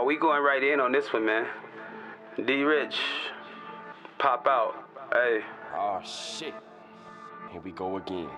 Oh, we going right in on this one, man. D-Rich, pop out, hey. Oh shit, here we go again.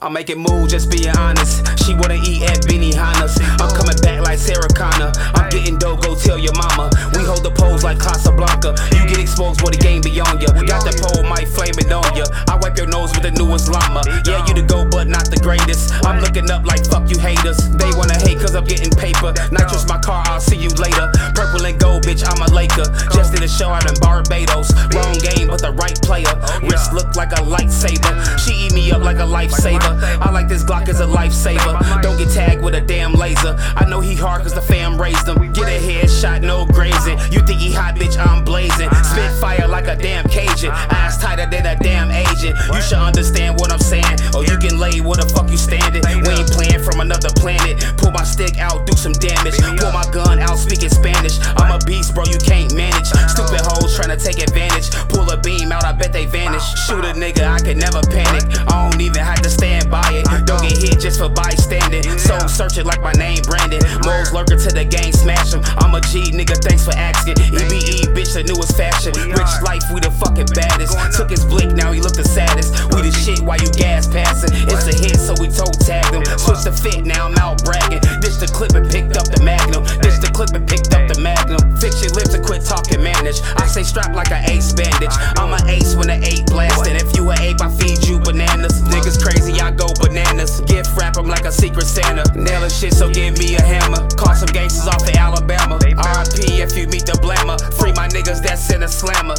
I'm making moves, just being honest. She wanna eat at Benihana's. I'm coming back like Sarah Connor. I'm getting dough, go tell your mama. We hold the poles like Casablanca. You get exposed for the game beyond ya. Got the pole, might flame it on ya. I wipe your nose with the newest llama. Yeah, you the go, but not the greatest. I'm looking up like fuck you haters. They wanna hate cause I'm getting paper. Nitro's my car, I'll see you later. Purple and gold, bitch, I'm a Laker. Just did a show out in Barbados. Wrong game, but the right player. Wrist look like a lightsaber. She eat me up like a lifesaver. I like this Glock as a lifesaver. Don't get tagged with a damn laser. I know he hard cause the fam raised him. Get a headshot, no grazing. You think he hot, bitch, I'm blazing. Spit fire like a damn Cajun. Eyes tighter than a damn agent. You should understand what I'm saying, or you can lay where the fuck you standing. We ain't playing from another planet. Pull my stick out, do some damage. Pull my gun out, speak in Spanish. I'm a beast, bro, you can't manage. Stupid hoes trying to take advantage. Pull a beam out, I bet they vanish. Shoot a nigga, I can never panic. I don't even have to stand by it. Don't get hit just for bystanding. Soul searching like my name Brandon. Moles lurking to the gang, smash him. I'm a G, nigga, thanks for asking. EBE, bitch, the newest fashion. Rich life, we the fucking baddest. Took his blick, now he look the saddest. We the shit while you gas passing. It's a hit, so we toe tagged him. Switch the fit, now I'm out bragging. Ditch the clip and picked up the magnum. Ditch the clip and picked up the magnum. Fix your lips and quit talking manage. I say strap like an ace bandage. I'm an ace when an ape blasting. If you an ape, I feed you bananas. Niggas crazy, I go bananas. Gift wrap them like a secret Santa. Nailing shit, so give me a hammer. Caught some gangsters off in Alabama. RIP if you meet the blammer. Free my niggas that sent a slammer.